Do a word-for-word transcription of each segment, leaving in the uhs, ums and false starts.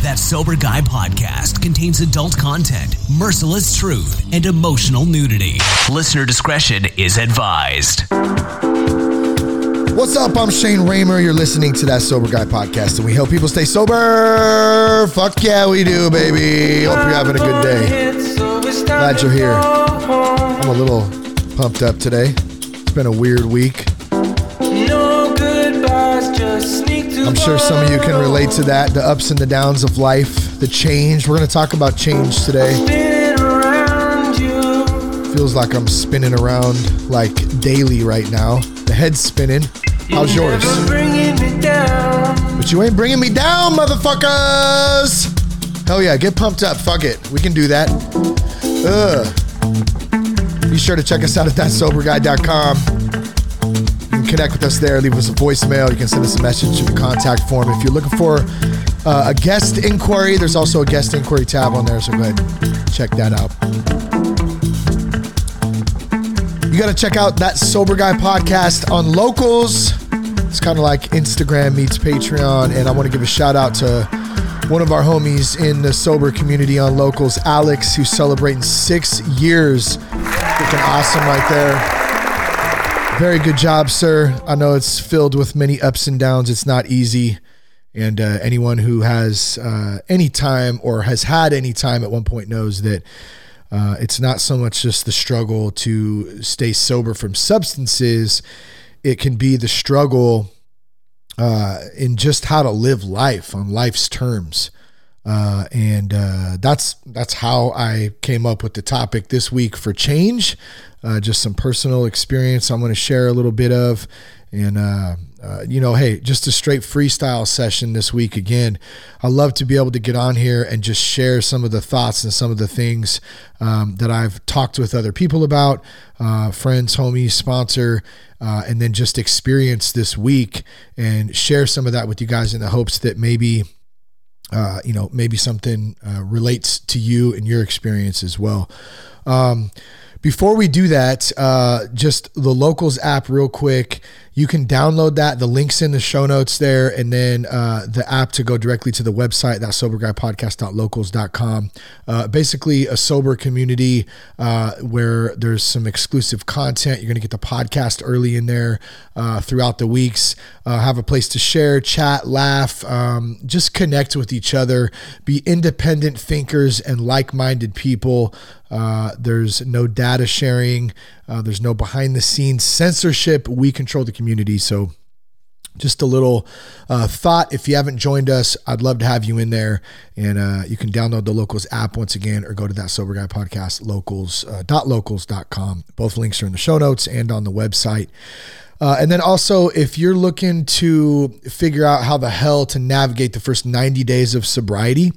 That Sober Guy Podcast contains adult content, merciless truth, and emotional nudity. Listener discretion is advised. What's up? I'm Shane Raymer. You're listening to That Sober Guy Podcast, and we help people stay sober. Fuck yeah, we do, baby. Hope you're having a good day. Glad you're here. I'm a little pumped up today. It's been a weird week. I'm sure some of you can relate to that, the ups and the downs of life, the change. We're going to talk about change today. Feels like I'm spinning around like daily right now. The head's spinning. How's yours? But you ain't bringing me down, motherfuckers. Hell yeah, get pumped up. Fuck it. We can do that. Ugh. Be sure to check us out at that sober guy dot com. Connect with us there. Leave us a voicemail. You can send us a message through the contact form. If you're looking for uh, a guest inquiry, there's also a guest inquiry tab on there, so go ahead and check that out. You got to check out That Sober Guy Podcast on Locals. It's kind of like Instagram meets Patreon, and I want to give a shout out to one of our homies in the sober community on Locals, Alex, who's celebrating six years. Freaking awesome right there. Very good job, sir. I know it's filled with many ups and downs. It's not easy. And uh, anyone who has uh, any time or has had any time at one point knows that uh, it's not so much just the struggle to stay sober from substances. It can be the struggle uh, in just how to live life on life's terms. Uh, and uh, that's that's how I came up with the topic this week for change. Uh, just some personal experience I'm going to share a little bit of. And, uh, uh, you know, hey, just a straight freestyle session this week again. I love to be able to get on here and just share some of the thoughts and some of the things um, that I've talked with other people about, uh, friends, homies, sponsor, uh, and then just experience this week and share some of that with you guys in the hopes that maybe Uh, you know, maybe something uh, relates to you and your experience as well. Um, before we do that, uh, just the Locals app real quick. You can download that. The link's in the show notes there. And then uh, the app to go directly to the website, that sober guy podcast dot locals dot com. Uh, basically a sober community uh, where there's some exclusive content. You're going to get the podcast early in there uh, throughout the weeks. Uh, have a place to share, chat, laugh, um, just connect with each other. Be independent thinkers and like-minded people. Uh, there's no data sharing. Uh, there's no behind-the-scenes censorship. We control the community. So just a little uh, thought. If you haven't joined us, I'd love to have you in there. And uh, you can download the Locals app once again or go to That Sober Guy Podcast, locals dot locals dot com. Both links are in the show notes and on the website. Uh, and then also, if you're looking to figure out how the hell to navigate the first ninety days of sobriety,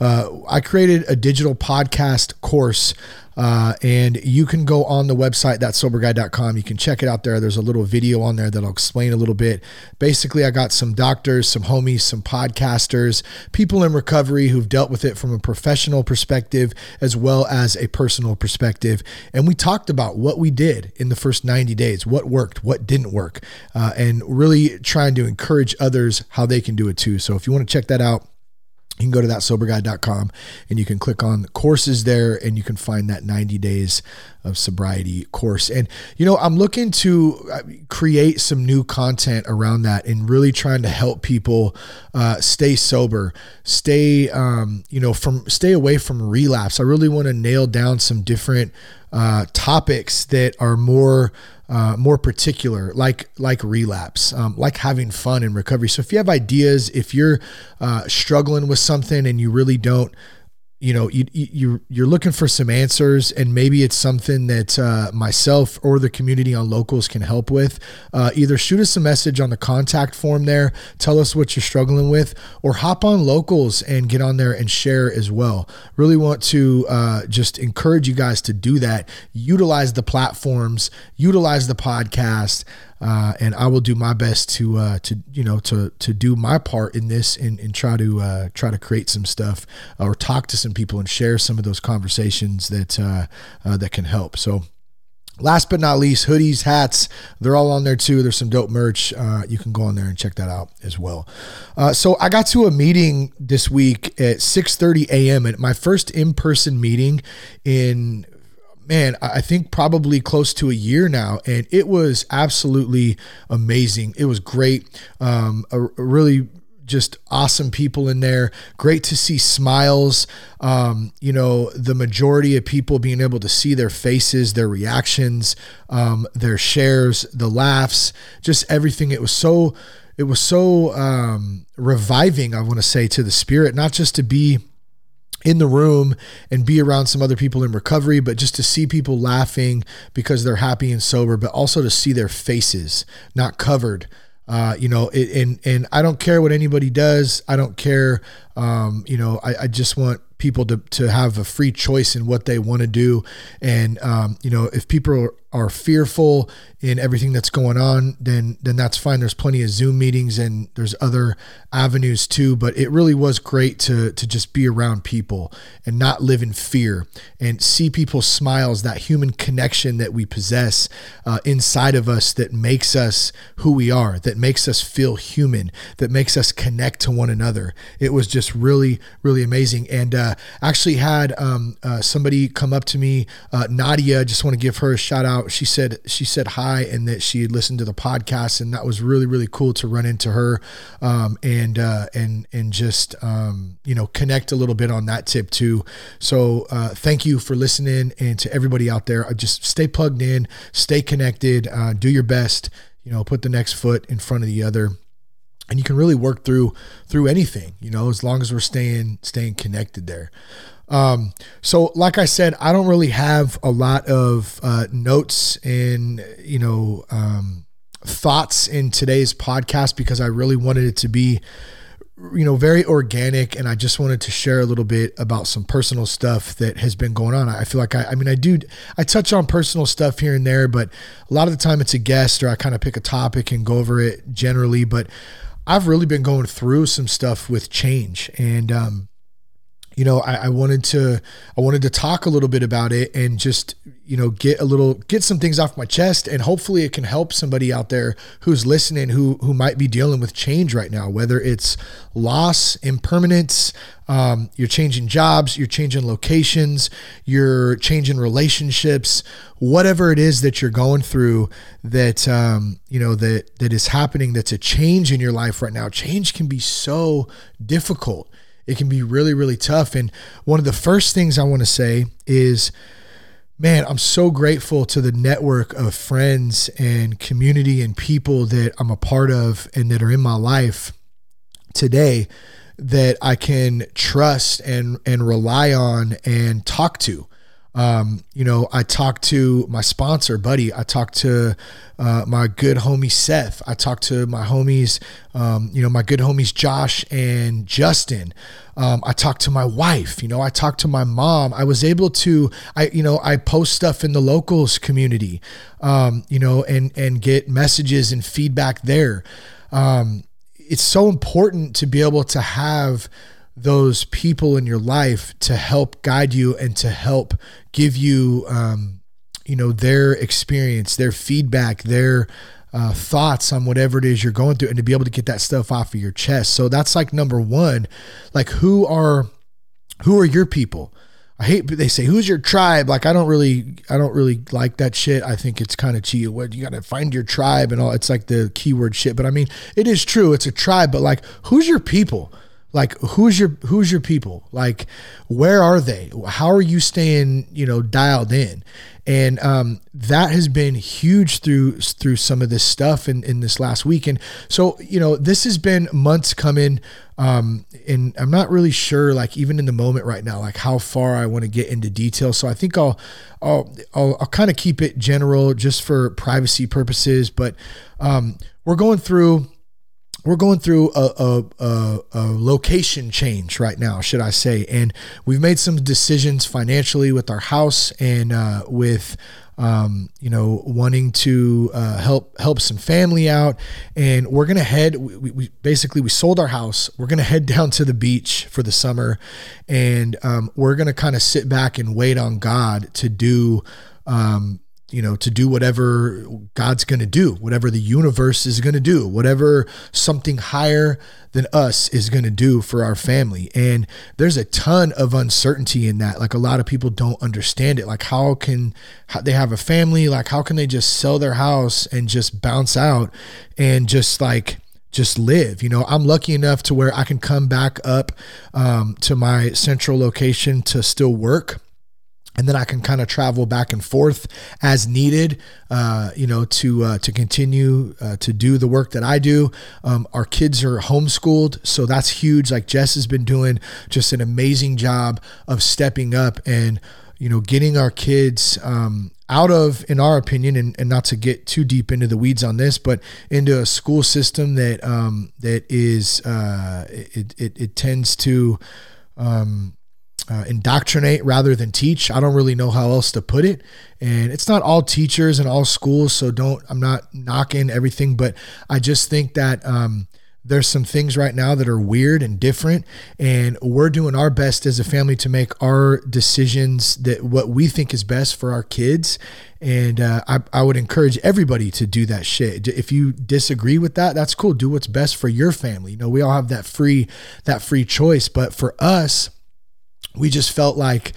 uh, I created a digital podcast course, uh, and you can go on the website, that sober guy dot com. You can check it out there. There's a little video on there that'll explain a little bit. Basically, I got some doctors, some homies, some podcasters, people in recovery who've dealt with it from a professional perspective as well as a personal perspective. And we talked about what we did in the first ninety days, what worked, what didn't work, uh, and really trying to encourage others how they can do it too. So if you want to check that out, you can go to that sober guy dot com and you can click on courses there and you can find that ninety days of sobriety course. And, you know, I'm looking to create some new content around that and really trying to help people uh, stay sober, stay, um, you know, from stay away from relapse. I really want to nail down some different uh, topics that are more Uh, more particular, like like relapse, um, like having fun in recovery. So if you have ideas, if you're uh, struggling with something and you really don't, you know, you, you, you're looking for some answers, and maybe it's something that uh, myself or the community on Locals can help with, uh, either shoot us a message on the contact form there, tell us what you're struggling with, or hop on Locals and get on there and share as well. Really want to uh, just encourage you guys to do that. Utilize the platforms, utilize the podcast, uh, and I will do my best to, uh, to, you know, to, to do my part in this and, and try to, uh, try to create some stuff or talk to some people and share some of those conversations that, uh, uh that can help. So Last but not least, hoodies, hats, they're all on there too. There's some dope merch. Uh, you can go on there and check that out as well. Uh, so I got to a meeting this week at six thirty a.m. at my first in-person meeting in, man, I think probably close to a year now. And it was absolutely amazing. It was great. Um, a, a really just awesome people in there. Great to see smiles. Um, you know, the majority of people being able to see their faces, their reactions, um, their shares, the laughs, just everything. It was so, it was so, um, reviving, I want to say, to the spirit, not just to be in the room and be around some other people in recovery, but just to see people laughing because they're happy and sober, but also to see their faces not covered. Uh, you know, it, and, and I don't care what anybody does. I don't care. Um, you know, I, I just want people to, to have a free choice in what they want to do. And, um, you know, if people are, are fearful in everything that's going on, then, then that's fine. There's plenty of Zoom meetings and there's other avenues too, but it really was great to, to just be around people and not live in fear and see people's smiles, that human connection that we possess uh, inside of us that makes us who we are, that makes us feel human, that makes us connect to one another. It was just really, really amazing. And, uh, Uh, actually had um, uh, somebody come up to me, uh, Nadia, just want to give her a shout out. She said, she said hi and that she had listened to the podcast, and that was really, really cool to run into her um, and, uh, and, and just, um, you know, connect a little bit on that tip too. So uh, thank you for listening, and to everybody out there, just stay plugged in, stay connected, uh, do your best, you know, put the next foot in front of the other. And you can really work through, through anything, you know, as long as we're staying, staying connected there. Um, so like I said, I don't really have a lot of, uh, notes and, you know, um, thoughts in today's podcast, because I really wanted it to be, you know, very organic. And I just wanted to share a little bit about some personal stuff that has been going on. I feel like I, I mean, I do, I touch on personal stuff here and there, but a lot of the time it's a guest, or I kind of pick a topic and go over it generally, but I've really been going through some stuff with change, and, um, you know, I, I wanted to, I wanted to talk a little bit about it and just, you know, get a little, get some things off my chest, and hopefully it can help somebody out there who's listening, who, who might be dealing with change right now, whether it's loss, impermanence, um, you're changing jobs, you're changing locations, you're changing relationships, whatever it is that you're going through that, um, you know, that, that is happening. That's a change in your life right now. Change can be so difficult. It can be really, really tough. And one of the first things I want to say is, man, I'm so grateful to the network of friends and community and people that I'm a part of and that are in my life today that I can trust and, and rely on and talk to. Um, you know, I talked to my sponsor, Buddy. I talked to uh, my good homie, Seth. I talked to my homies, um, you know, my good homies, Josh and Justin. Um, I talked to my wife, you know, I talked to my mom. I was able to, I, you know, I post stuff in the Locals community, um, you know, and, and get messages and feedback there. Um, it's so important to be able to have those people in your life to help guide you and to help give you, um, you know, their experience, their feedback, their uh, thoughts on whatever it is you're going through, and to be able to get that stuff off of your chest. So that's like number one, like who are, who are your people? I hate, they say, who's your tribe? Like, I don't really, I don't really like that shit. I think it's kind of cheap. What, you got to find your tribe and all. It's like the keyword shit, but I mean, it is true. It's a tribe, but like, who's your people? Like, who's your, who's your people? Like, where are they? How are you staying, you know, dialed in? And, um, that has been huge through, through some of this stuff in, in this last week. And so, you know, this has been months coming. Um, and I'm not really sure, like even in the moment right now, like how far I want to get into detail. So I think I'll, I'll, I'll, I'll kind of keep it general just for privacy purposes, but, um, we're going through We're going through a, a, a, a location change right now, should I say. And we've made some decisions financially with our house and uh, with, um, you know, wanting to uh, help help some family out. And we're going to head, we, we basically, we sold our house. We're going to head down to the beach for the summer. And um, we're going to kind of sit back and wait on God to do um you know, to do whatever God's going to do, whatever the universe is going to do, whatever something higher than us is going to do for our family. And there's a ton of uncertainty in that. Like, a lot of people don't understand it. Like, how can how they have a family? Like, how can they just sell their house and just bounce out and just like, just live? You know, I'm lucky enough to where I can come back up um, to my central location to still work. And then I can kind of travel back and forth as needed, uh, you know, to uh, to continue uh, to do the work that I do. Um, our kids are homeschooled, so that's huge. Like, Jess has been doing just an amazing job of stepping up and, you know, getting our kids um, out of, in our opinion, and, and not to get too deep into the weeds on this, but into a school system that um, that is uh, it, it it tends to. Um, Uh, indoctrinate rather than teach. I don't really know how else to put it. And it's not all teachers and all schools, so don't, I'm not knocking everything, but I just think that um, there's some things right now that are weird and different, and we're doing our best as a family to make our decisions that what we think is best for our kids. And uh, I, I would encourage everybody to do that shit. If you disagree with that, that's cool. Do what's best for your family. You know, we all have that free, that free choice, but for us, we just felt like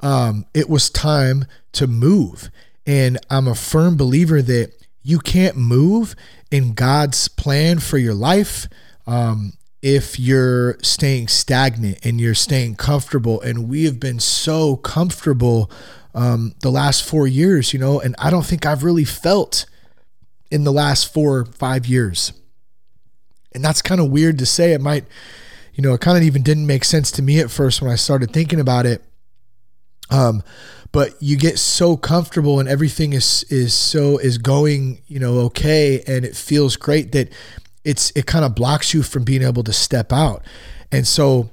um, it was time to move. And I'm a firm believer that you can't move in God's plan for your life um, if you're staying stagnant and you're staying comfortable. And we have been so comfortable um, the last four years, you know, and I don't think I've really felt in the last four or five years. And that's kind of weird to say. It might... You know, it kind of even didn't make sense to me at first when I started thinking about it. Um, but you get so comfortable and everything is, is so, is going, you know, okay. And it feels great that it's, it kind of blocks you from being able to step out. And so,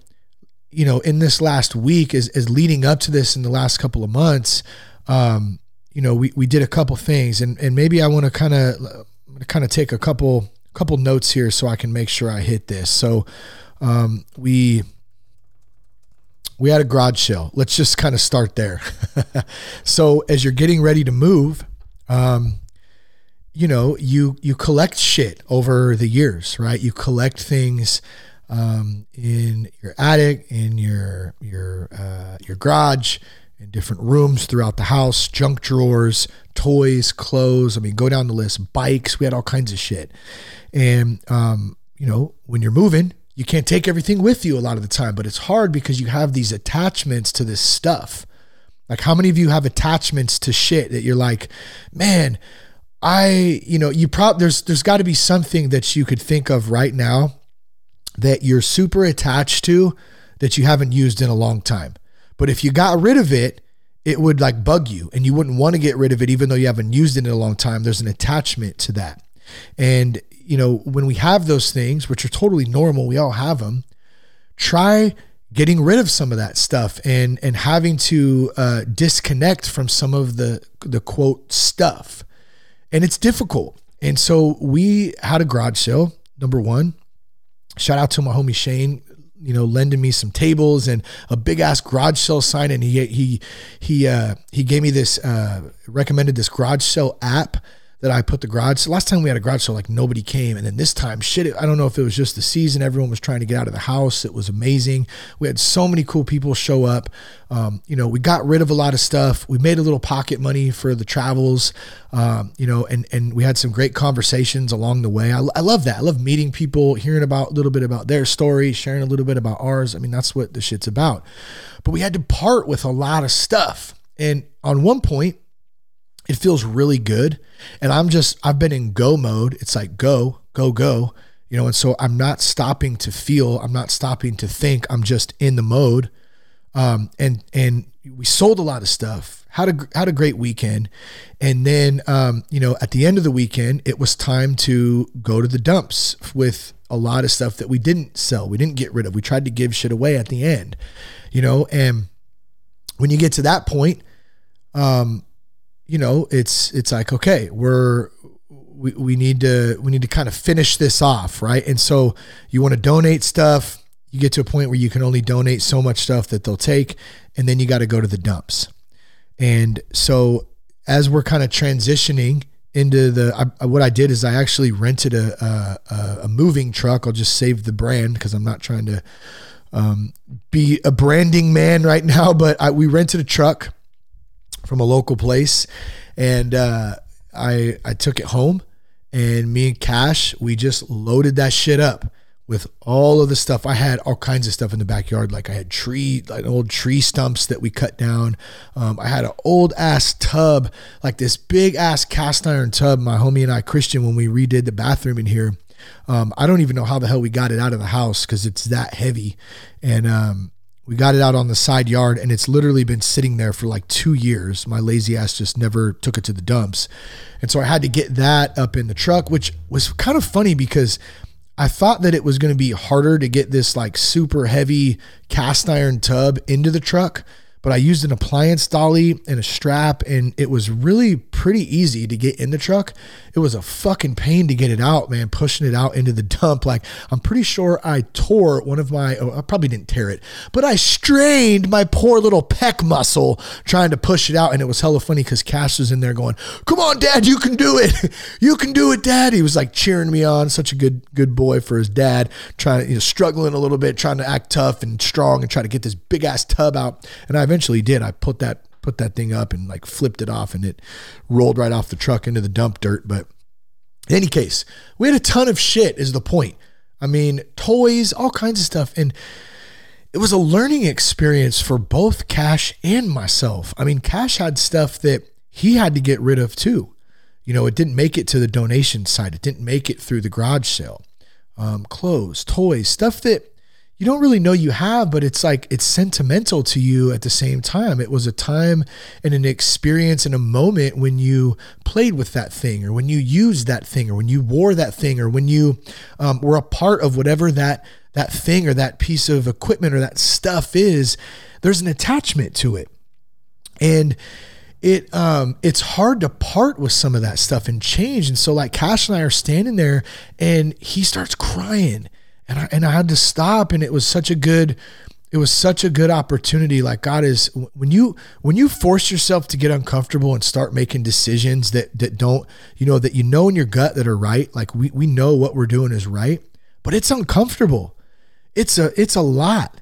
you know, in this last week is, is leading up to this in the last couple of months, um, you know, we, we did a couple things, and, and maybe I want to kind of, kind of take a couple, couple notes here so I can make sure I hit this. So, Um, we, we had a garage sale. Let's just kind of start there. So as you're getting ready to move, um, you know, you, you collect shit over the years, right? You collect things, um, in your attic, in your, your, uh, your garage, in different rooms throughout the house, junk drawers, toys, clothes. I mean, go down the list, bikes, we had all kinds of shit. And, um, you know, when you're moving, you can't take everything with you a lot of the time, but it's hard because you have these attachments to this stuff. Like, how many of you have attachments to shit that you're like, man, I, you know, you probably, there's, there's gotta be something that you could think of right now that you're super attached to that you haven't used in a long time. But if you got rid of it, it would like bug you and you wouldn't want to get rid of it, even though you haven't used it in a long time. There's an attachment to that. And you know, when we have those things, which are totally normal, we all have them, try getting rid of some of that stuff and, and having to uh, disconnect from some of the, the quote stuff. And it's difficult. And so we had a garage sale, number one. Shout out to my homie Shane, you know, lending me some tables and a big ass garage sale sign. And he, he, he, uh, he gave me this, uh, recommended this garage sale app that I put the garage. So last time we had a garage sale, like nobody came. And then this time, shit, I don't know if it was just the season. Everyone was trying to get out of the house. It was amazing. We had so many cool people show up. Um, you know, we got rid of a lot of stuff. We made a little pocket money for the travels, um, you know, and, and we had some great conversations along the way. I, I love that. I love meeting people, hearing about a little bit about their story, sharing a little bit about ours. I mean, that's what the shit's about. But we had to part with a lot of stuff. And on one point, it feels really good. And I'm just, I've been in go mode. It's like, go, go, go, you know? And so I'm not stopping to feel, I'm not stopping to think, I'm just in the mode. Um, and, and we sold a lot of stuff, had a, had a great weekend. And then, um, you know, at the end of the weekend, it was time to go to the dumps with a lot of stuff that we didn't sell. We didn't get rid of. We tried to give shit away at the end, you know? And when you get to that point, um, you know, it's, it's like, okay, we're, we, we need to, we need to kind of finish this off. Right. And so you want to donate stuff. You get to a point where you can only donate so much stuff that they'll take. And then you got to go to the dumps. And so as we're kind of transitioning into the, I, what I did is I actually rented a, a, a moving truck. I'll just save the brand because I'm not trying to um, be a branding man right now, but I, we rented a truck from a local place, and uh, I, I took it home, and me and Cash, we just loaded that shit up with all of the stuff. I had all kinds of stuff in the backyard. Like I had tree, like old tree stumps that we cut down. Um, I had an old ass tub, like this big ass cast iron tub. My homie and I, Christian, when we redid the bathroom in here, um, I don't even know how the hell we got it out of the house, 'cause it's that heavy. And, um, we got it out on the side yard, and it's literally been sitting there for like two years. My lazy ass just never took it to the dumps. And so I had to get that up in the truck, which was kind of funny because I thought that it was going to be harder to get this like super heavy cast iron tub into the truck, but I used an appliance dolly and a strap, and it was really pretty easy to get in the truck. It was a fucking pain to get it out, man, pushing it out into the dump. Like, I'm pretty sure I tore one of my, oh, I probably didn't tear it, but I strained my poor little pec muscle trying to push it out. And it was hella funny because Cash was in there going, "Come on, Dad, you can do it. You can do it, Dad." He was like cheering me on, such a good, good boy for his dad, trying to, you know, struggling a little bit, trying to act tough and strong and try to get this big ass tub out. And I've eventually did. I put that put that thing up and like flipped it off, and it rolled right off the truck into the dump dirt. But in any case, we had a ton of shit is the point. I mean, toys, all kinds of stuff. And it was a learning experience for both Cash and myself. I mean, Cash had stuff that he had to get rid of too. You know, it didn't make it to the donation side. It didn't make it through the garage sale. Um, clothes, toys, stuff that you don't really know you have, but it's like, it's sentimental to you at the same time. It was a time and an experience and a moment when you played with that thing, or when you used that thing, or when you wore that thing, or when you um, were a part of whatever that, that thing or that piece of equipment or that stuff is. There's an attachment to it. And it, um, it's hard to part with some of that stuff and change. And so like Cash and I are standing there, and he starts crying. And I, and I had to stop, and it was such a good, it was such a good opportunity. Like, God is, when you, when you force yourself to get uncomfortable and start making decisions that, that don't, you know, that, you know, in your gut that are right. Like we, we know what we're doing is right, but it's uncomfortable. It's a, it's a lot,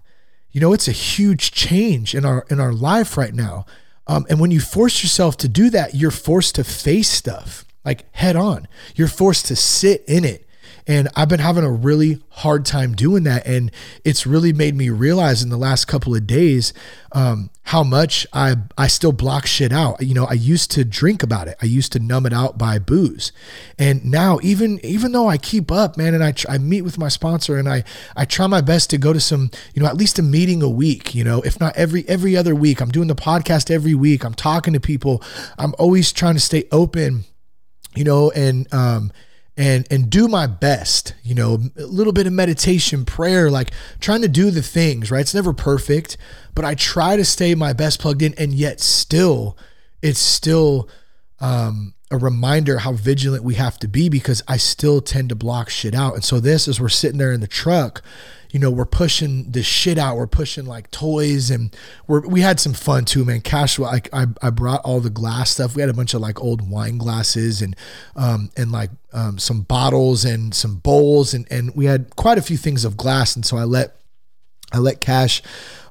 you know, it's a huge change in our, in our life right now. Um, and when you force yourself to do that, you're forced to face stuff like head on. You're forced to sit in it. And I've been having a really hard time doing that. And it's really made me realize in the last couple of days um, how much I I still block shit out. You know, I used to drink about it. I used to numb it out by booze. And now even even though I keep up, man, and I, I meet with my sponsor, and I, I try my best to go to some, you know, at least a meeting a week, you know, if not every every other week. I'm doing the podcast every week. I'm talking to people. I'm always trying to stay open, you know, and um And and do my best, you know, a little bit of meditation, prayer, like trying to do the things, right? It's never perfect, but I try to stay my best plugged in, and yet still, it's still um, a reminder how vigilant we have to be, because I still tend to block shit out. And so this, as we're sitting there in the truck, you know, we're pushing this shit out. We're pushing like toys, and we're, we had some fun too, man. Cash, I, I, I brought all the glass stuff. We had a bunch of like old wine glasses and, um, and like, um, some bottles and some bowls, and, and we had quite a few things of glass. And so I let, I let Cash,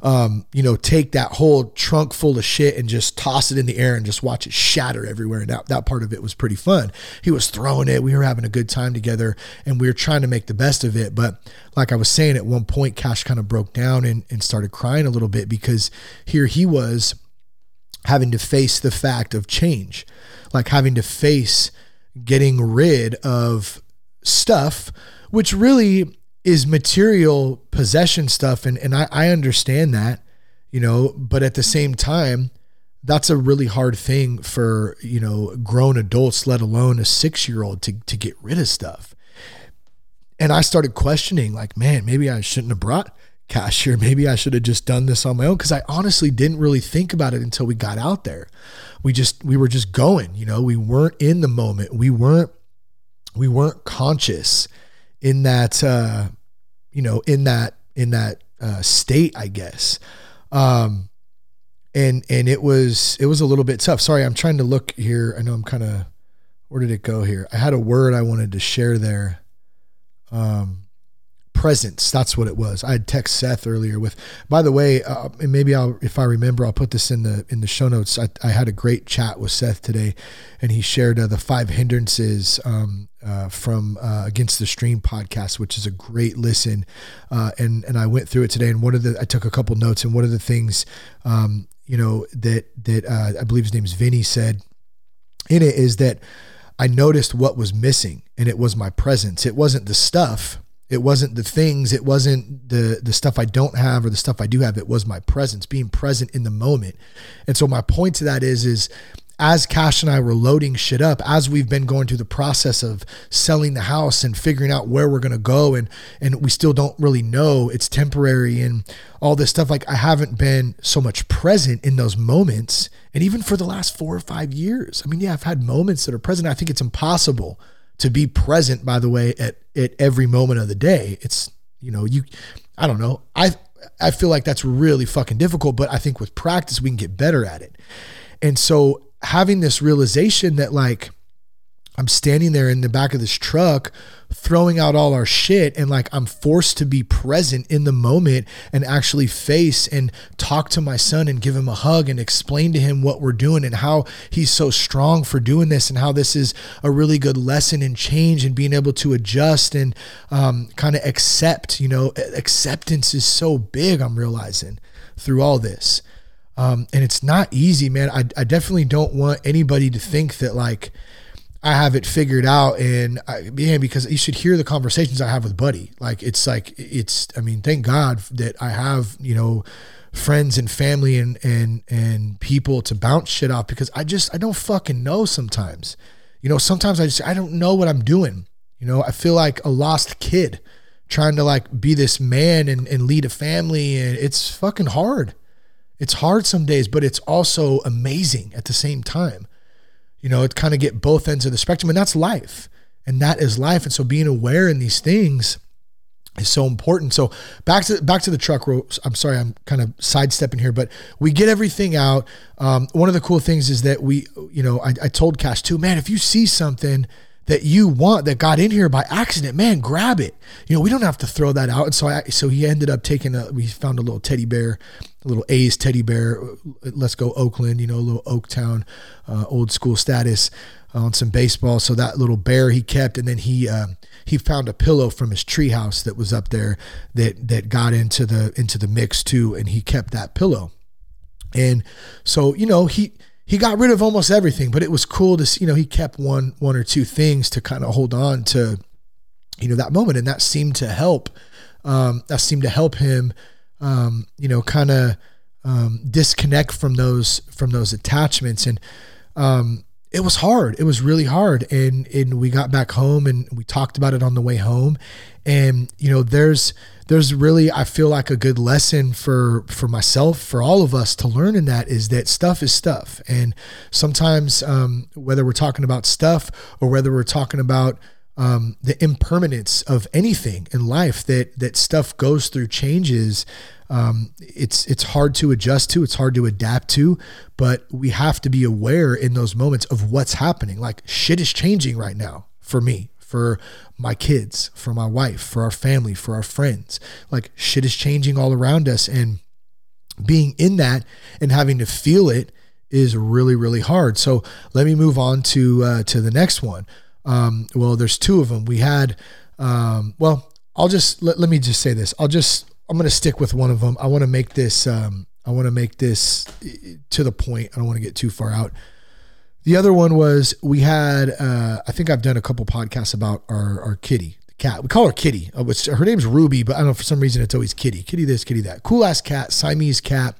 um, you know, take that whole trunk full of shit and just toss it in the air and just watch it shatter everywhere. And that, that part of it was pretty fun. He was throwing it. We were having a good time together, and we were trying to make the best of it. But like I was saying, at one point, Cash kind of broke down and, and started crying a little bit, because here he was having to face the fact of change, like having to face getting rid of stuff, which really is material possession stuff. And, and I, I understand that, you know, but at the same time, that's a really hard thing for, you know, grown adults, let alone a six-year-old to, to get rid of stuff. And I started questioning, like, man, maybe I shouldn't have brought Cash here. Maybe I should have just done this on my own. 'Cause I honestly didn't really think about it until we got out there. We just, we were just going, you know, we weren't in the moment. We weren't, we weren't conscious in that, uh, you know, in that, in that, uh, state, I guess. Um, and and it was it was a little bit tough. Sorry, I'm trying to look here. I know I'm kind of, where did it go here? I had a word I wanted to share there. Um, presence. That's what it was. I had text Seth earlier with, by the way, uh, and maybe I'll, if I remember, I'll put this in the, in the show notes. I, I had a great chat with Seth today, and he shared uh, the five hindrances, um, uh, from, uh, Against the Stream podcast, which is a great listen. Uh, and, and I went through it today, and one of the, I took a couple notes, and one of the things, um, you know, that, that, uh, I believe his name is Vinny, said in it is that I noticed what was missing, and it was my presence. It wasn't the stuff. It wasn't the things. It wasn't the, the stuff I don't have or the stuff I do have. It was my presence, being present in the moment. And so my point to that is, is as Cash and I were loading shit up, as we've been going through the process of selling the house and figuring out where we're going to go, and, and we still don't really know, it's temporary and all this stuff. Like, I haven't been so much present in those moments. And even for the last four or five years, I mean, yeah, I've had moments that are present. I think it's impossible to be present, by the way, at, at every moment of the day. It's, you know, you, I don't know. I, I feel like that's really fucking difficult, but I think with practice, we can get better at it. And so, having this realization that, like, I'm standing there in the back of this truck throwing out all our shit, and like, I'm forced to be present in the moment and actually face and talk to my son and give him a hug and explain to him what we're doing and how he's so strong for doing this and how this is a really good lesson and change and being able to adjust and um, kind of accept, you know, acceptance is so big, I'm realizing through all this. Um, and it's not easy, man. I, I definitely don't want anybody to think that, like, I have it figured out. And I, yeah, because you should hear the conversations I have with Buddy. Like, it's like, it's, I mean, thank God that I have, you know, friends and family and, and, and people to bounce shit off, because I just, I don't fucking know sometimes, you know, sometimes I just, I don't know what I'm doing. You know, I feel like a lost kid trying to, like, be this man and, and lead a family. And it's fucking hard. It's hard some days, but it's also amazing at the same time. You know, it kind of get both ends of the spectrum, and that's life. And that is life. And so being aware in these things is so important. So back to back to the truck. I'm sorry, I'm kind of sidestepping here, but we get everything out. Um, one of the cool things is that we, you know, I, I told Cash too, man, if you see something that you want that got in here by accident, man, grab it. You know, we don't have to throw that out. And so I, so he ended up taking a, we found a little teddy bear, a little A's teddy bear. Let's go Oakland, you know, a little Oaktown, uh, old school status uh, on some baseball. So that little bear he kept, and then he, um, he found a pillow from his treehouse that was up there that, that got into the, into the mix too. And he kept that pillow. And so, you know, he, He got rid of almost everything, but it was cool to see, you know, he kept one, one or two things to kind of hold on to, you know, that moment. And that seemed to help, um, that seemed to help him, um, you know, kind of, um, disconnect from those, from those attachments. And, um, it was hard. It was really hard. And, and we got back home and we talked about it on the way home. And, you know, there's, there's really, I feel like a good lesson for, for myself, for all of us to learn in that, is that stuff is stuff. And sometimes, um, whether we're talking about stuff or whether we're talking about, um, the impermanence of anything in life, that, that stuff goes through changes. Um, it's, it's hard to adjust to, it's hard to adapt to, but we have to be aware in those moments of what's happening. Like, shit is changing right now for me, for my kids, for my wife, for our family, for our friends. Like, shit is changing all around us, and being in that and having to feel it is really, really hard. So let me move on to, uh, to the next one. Um, well, there's two of them. We had, um, well, I'll just, let, let me just say this. I'll just, I'm going to stick with one of them. I want to make this, um, I want to make this to the point. I don't want to get too far out. The other one was, we had, uh, I think I've done a couple podcasts about our, our kitty, the cat. We call her Kitty. Uh, which, her name's Ruby, but I don't know, for some reason it's always Kitty. Kitty this, Kitty that. Cool ass cat, Siamese cat.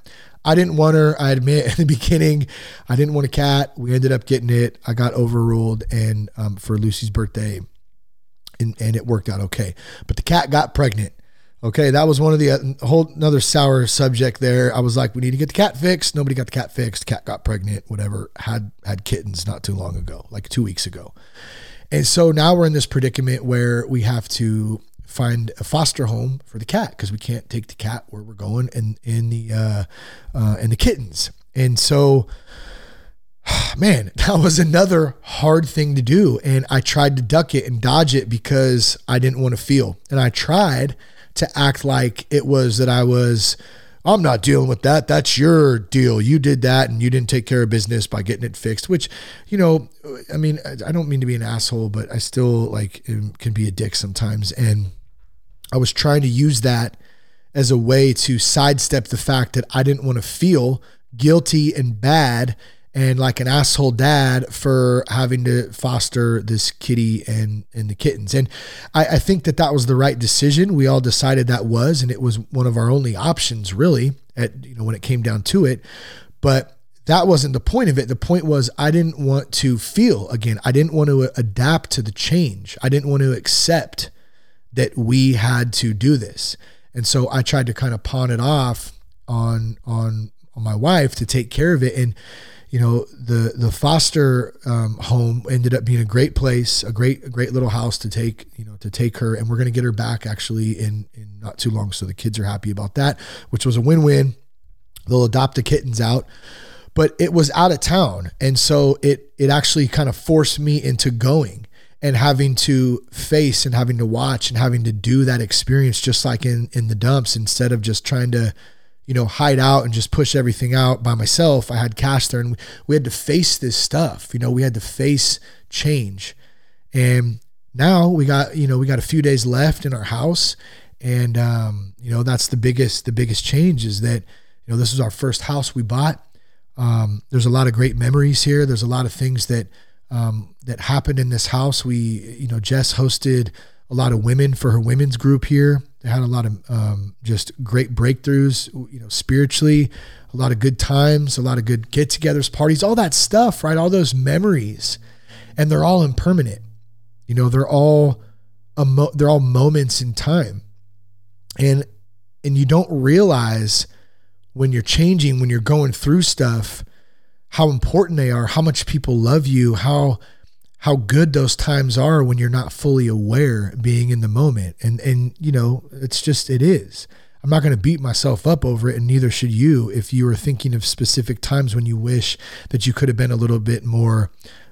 I didn't want her. I admit, in the beginning, I didn't want a cat. We ended up getting it. I got overruled, and um, for Lucy's birthday, and, and it worked out okay. But the cat got pregnant. Okay, that was one of the uh, whole another sour subject there. I was like, we need to get the cat fixed. Nobody got the cat fixed. Cat got pregnant, whatever. Had had kittens not too long ago, like two weeks ago. And so now we're in this predicament where we have to find a foster home for the cat, because we can't take the cat where we're going and in the uh, uh, and the kittens. And so, man, that was another hard thing to do. And I tried to duck it and dodge it because I didn't want to feel. And I tried to act like it was that I was, I'm not dealing with that. That's your deal. You did that and you didn't take care of business by getting it fixed, which, you know, I mean, I don't mean to be an asshole, but I still like can be a dick sometimes. And I was trying to use that as a way to sidestep the fact that I didn't want to feel guilty and bad and like an asshole dad for having to foster this kitty and, and the kittens. And I, I think that that was the right decision. We all decided that was, and it was one of our only options really at, you know, when it came down to it, but that wasn't the point of it. The point was I didn't want to feel again. I didn't want to adapt to the change. I didn't want to accept that we had to do this. And so I tried to kind of pawn it off on, on, on my wife to take care of it. And, you know, the, the foster um, home ended up being a great place, a great, a great little house to take, you know, to take her. And we're going to get her back actually in, in not too long. So the kids are happy about that, which was a win-win. They'll adopt the kittens out, but it was out of town. And so it, it actually kind of forced me into going and having to face and having to watch and having to do that experience, just like in, in the dumps, instead of just trying to, you know, hide out and just push everything out by myself. I had Cash there, and we had to face this stuff. You know, we had to face change. And now we got, you know, we got a few days left in our house. And, um, you know, that's the biggest, the biggest change is that, you know, this is our first house we bought. Um, there's a lot of great memories here. There's a lot of things that, um, that happened in this house. We, you know, Jess hosted a lot of women for her women's group here. They had a lot of um, just great breakthroughs, you know, spiritually, a lot of good times, a lot of good get-togethers, parties, all that stuff, right? All those memories, and they're all impermanent. You know, they're all emo- they're all moments in time, and and you don't realize when you're changing, when you're going through stuff, how important they are, how much people love you, how. how good those times are when you're not fully aware being in the moment. And, and, you know, it's just, it is, I'm not going to beat myself up over it. And neither should you, if you were thinking of specific times when you wish that you could have been a little bit more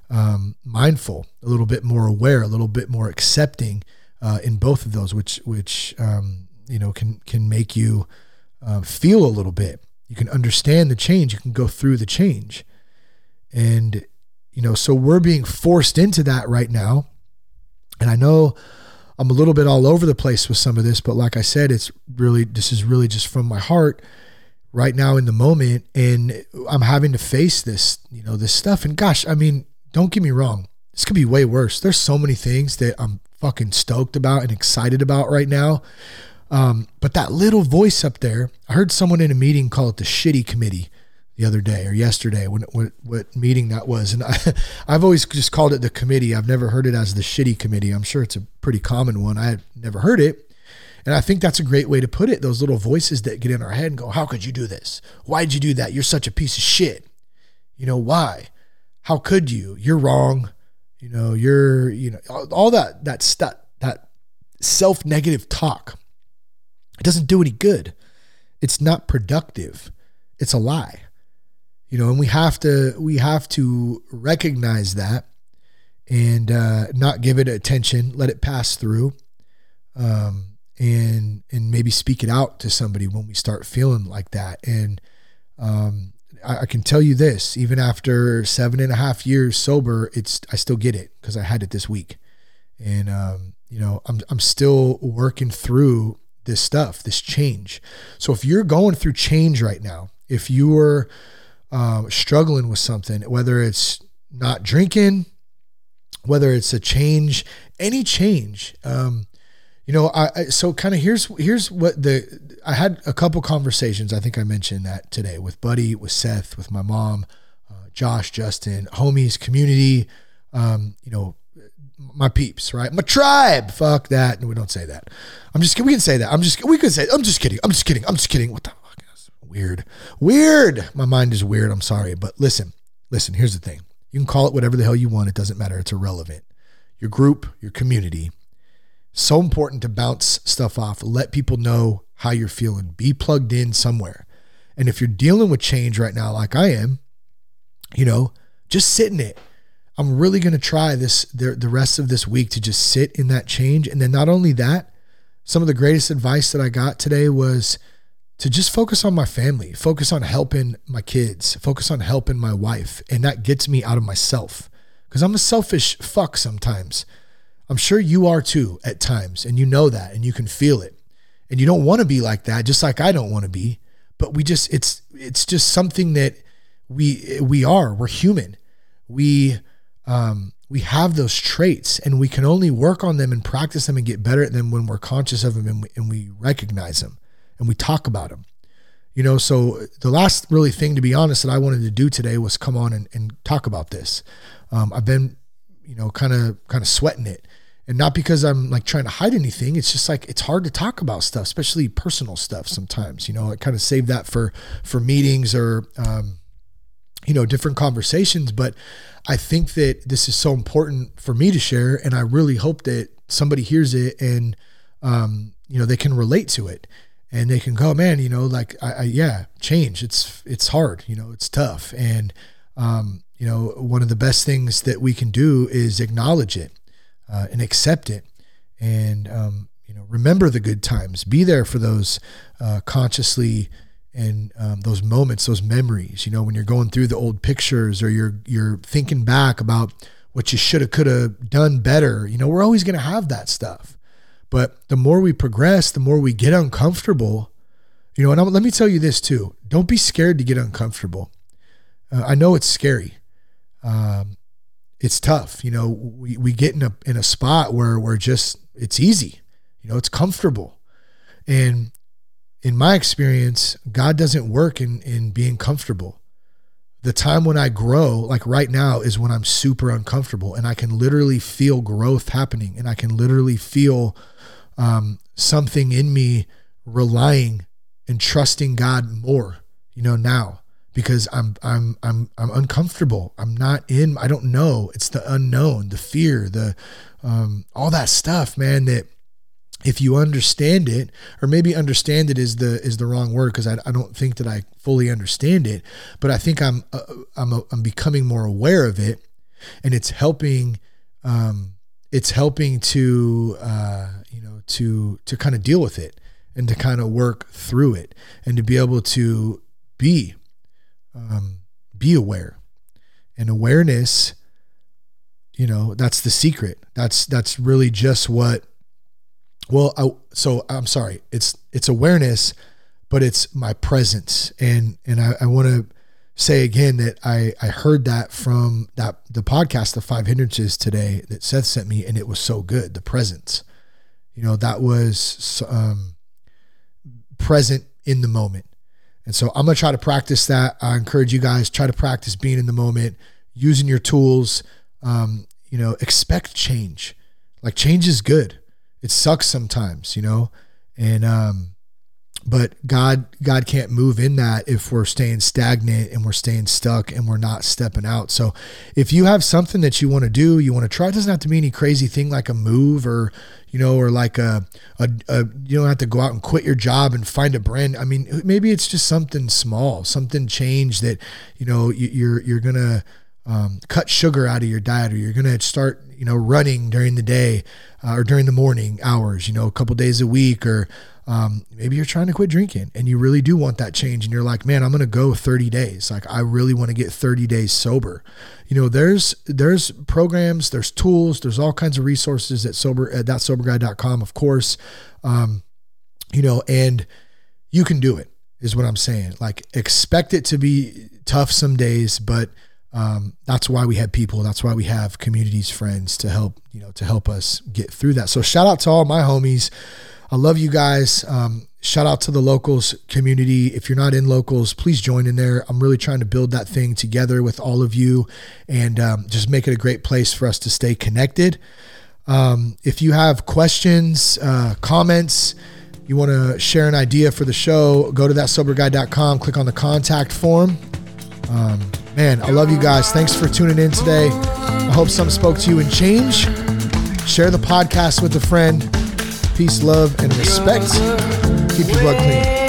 um, mindful, a little bit more aware, a little bit more accepting uh, in both of those, which, which um, you know, can, can make you uh, feel a little bit. You can understand the change. You can go through the change. And, you know, so we're being forced into that right now. And I know I'm a little bit all over the place with some of this, but like I said, it's really, this is really just from my heart right now in the moment. And I'm having to face this, you know, this stuff. And gosh, I mean, don't get me wrong. This could be way worse. There's so many things that I'm fucking stoked about and excited about right now. Um, but that little voice up there, I heard someone in a meeting call it the shitty committee the other day or yesterday, when what, what meeting that was. And I, I've always just called it the committee. I've never heard it as the shitty committee. I'm sure it's a pretty common one. I had never heard it. And I think that's a great way to put it. Those little voices that get in our head and go, how could you do this? Why'd you do that? You're such a piece of shit. You know, why? How could you? You're wrong. You know, you're, you know, all, all that, that stuff, that self-negative talk. It doesn't do any good. It's not productive. It's a lie. You know, and we have to, we have to recognize that and, uh, not give it attention, let it pass through, um, and, and maybe speak it out to somebody when we start feeling like that. And, um, I, I can tell you this, even after seven and a half years sober, it's, I still get it because I had it this week. And, um, you know, I'm, I'm still working through this stuff, this change. So if you're going through change right now, if you're, Um, struggling with something, whether it's not drinking, whether it's a change, any change, um, you know, I, I so kind of here's, here's what the, I had a couple conversations. I think I mentioned that today with Buddy, with Seth, with my mom, uh, Josh, Justin, homies, community, um, you know, my peeps, right? My tribe. Fuck that. No, we don't say that. I'm just kidding. We can say that. I'm just, we could say, I'm just kidding. I'm just kidding. I'm just kidding. What the fuck? Weird, weird. My mind is weird. I'm sorry, but listen, listen, here's the thing. You can call it whatever the hell you want. It doesn't matter. It's irrelevant. Your group, your community, so important to bounce stuff off. Let people know how you're feeling. Be plugged in somewhere. And if you're dealing with change right now, like I am, you know, just sit in it. I'm really going to try this, the, the rest of this week, to just sit in that change. And then not only that, some of the greatest advice that I got today was to just focus on my family, focus on helping my kids, focus on helping my wife. And that gets me out of myself, because I'm a selfish fuck sometimes. I'm sure you are too at times. And you know that, and you can feel it, and you don't want to be like that, just like I don't want to be, but we just, it's, it's just something that we, we are, we're human. We, Um, we have those traits, and we can only work on them and practice them and get better at them when we're conscious of them, and we, and we recognize them and we talk about them, you know? So the last really thing, to be honest, that I wanted to do today was come on and, and talk about this. Um, I've been, you know, kind of, kind of sweating it, and not because I'm like trying to hide anything. It's just like, it's hard to talk about stuff, especially personal stuff sometimes, you know. I kind of save that for, for meetings or, um, you know, different conversations. But I think that this is so important for me to share, and I really hope that somebody hears it and, um, you know, they can relate to it, and they can go, man, you know, like I, I yeah, change. It's, it's hard, you know, it's tough. And, um, you know, one of the best things that we can do is acknowledge it, uh, and accept it. And, um, you know, remember the good times, be there for those, uh, consciously, and um, those moments, those memories, you know, when you're going through the old pictures, or you're you're thinking back about what you should have, could have done better. You know, we're always going to have that stuff. But the more we progress, the more we get uncomfortable, you know. And I'm, let me tell you this too. Don't be scared to get uncomfortable. Uh, I know it's scary. Um, it's tough. You know, we, we get in a, in a spot where we're just, it's easy, you know, it's comfortable. And in my experience, God doesn't work in, in being comfortable. The time when I grow, like right now, is when I'm super uncomfortable, and I can literally feel growth happening, and I can literally feel um, something in me relying and trusting God more, you know, now, because I'm, I'm, I'm, I'm uncomfortable. I'm not in, I don't know. It's the unknown, the fear, the, um, all that stuff, man, that, if you understand it, or maybe understand it is the is the wrong word, because I, I don't think that I fully understand it, but I think I'm uh, I'm uh, I'm becoming more aware of it, and it's helping um, it's helping to uh, you know to to kind of deal with it, and to kind of work through it, and to be able to be um, be aware. And awareness, you know, that's the secret. That's that's really just what. Well, I, so I'm sorry. It's it's awareness, but it's my presence. And and I, I want to say again that I, I heard that from that the podcast, The Five Hindrances, today that Seth sent me, and it was so good. The presence, you know, that was um, present in the moment. And so I'm gonna try to practice that. I encourage you guys, try to practice being in the moment, using your tools. Um, you know, expect change. Like, change is good. It sucks sometimes, you know, and, um, but God, God can't move in that if we're staying stagnant and we're staying stuck and we're not stepping out. So if you have something that you want to do, you want to try, it doesn't have to be any crazy thing like a move, or, you know, or like a, a, a, you don't have to go out and quit your job and find a brand. I mean, maybe it's just something small, something change that, you know, you, you're, you're going to, um, cut sugar out of your diet, or you're going to start, you know, running during the day uh, or during the morning hours, you know, a couple days a week, or um, maybe you're trying to quit drinking and you really do want that change. And you're like, man, I'm going to go thirty days. Like, I really want to get thirty days sober. You know, there's, there's programs, there's tools, there's all kinds of resources at sober at that sober guy dot com, of course. Um, you know, and you can do it, is what I'm saying. Like, expect it to be tough some days, but Um, that's why we have people. That's why we have communities, friends to help, you know, to help us get through that. So shout out to all my homies. I love you guys. Um, shout out to the Locals community. If you're not in Locals, please join in there. I'm really trying to build that thing together with all of you, and um, just make it a great place for us to stay connected. Um, if you have questions, uh, comments, you want to share an idea for the show, go to that sober guy dot com, click on the contact form. Um, man, I love you guys. Thanks for tuning in today. I hope some spoke to you and change. Share the podcast with a friend. Peace, love, and respect. Keep your blood clean.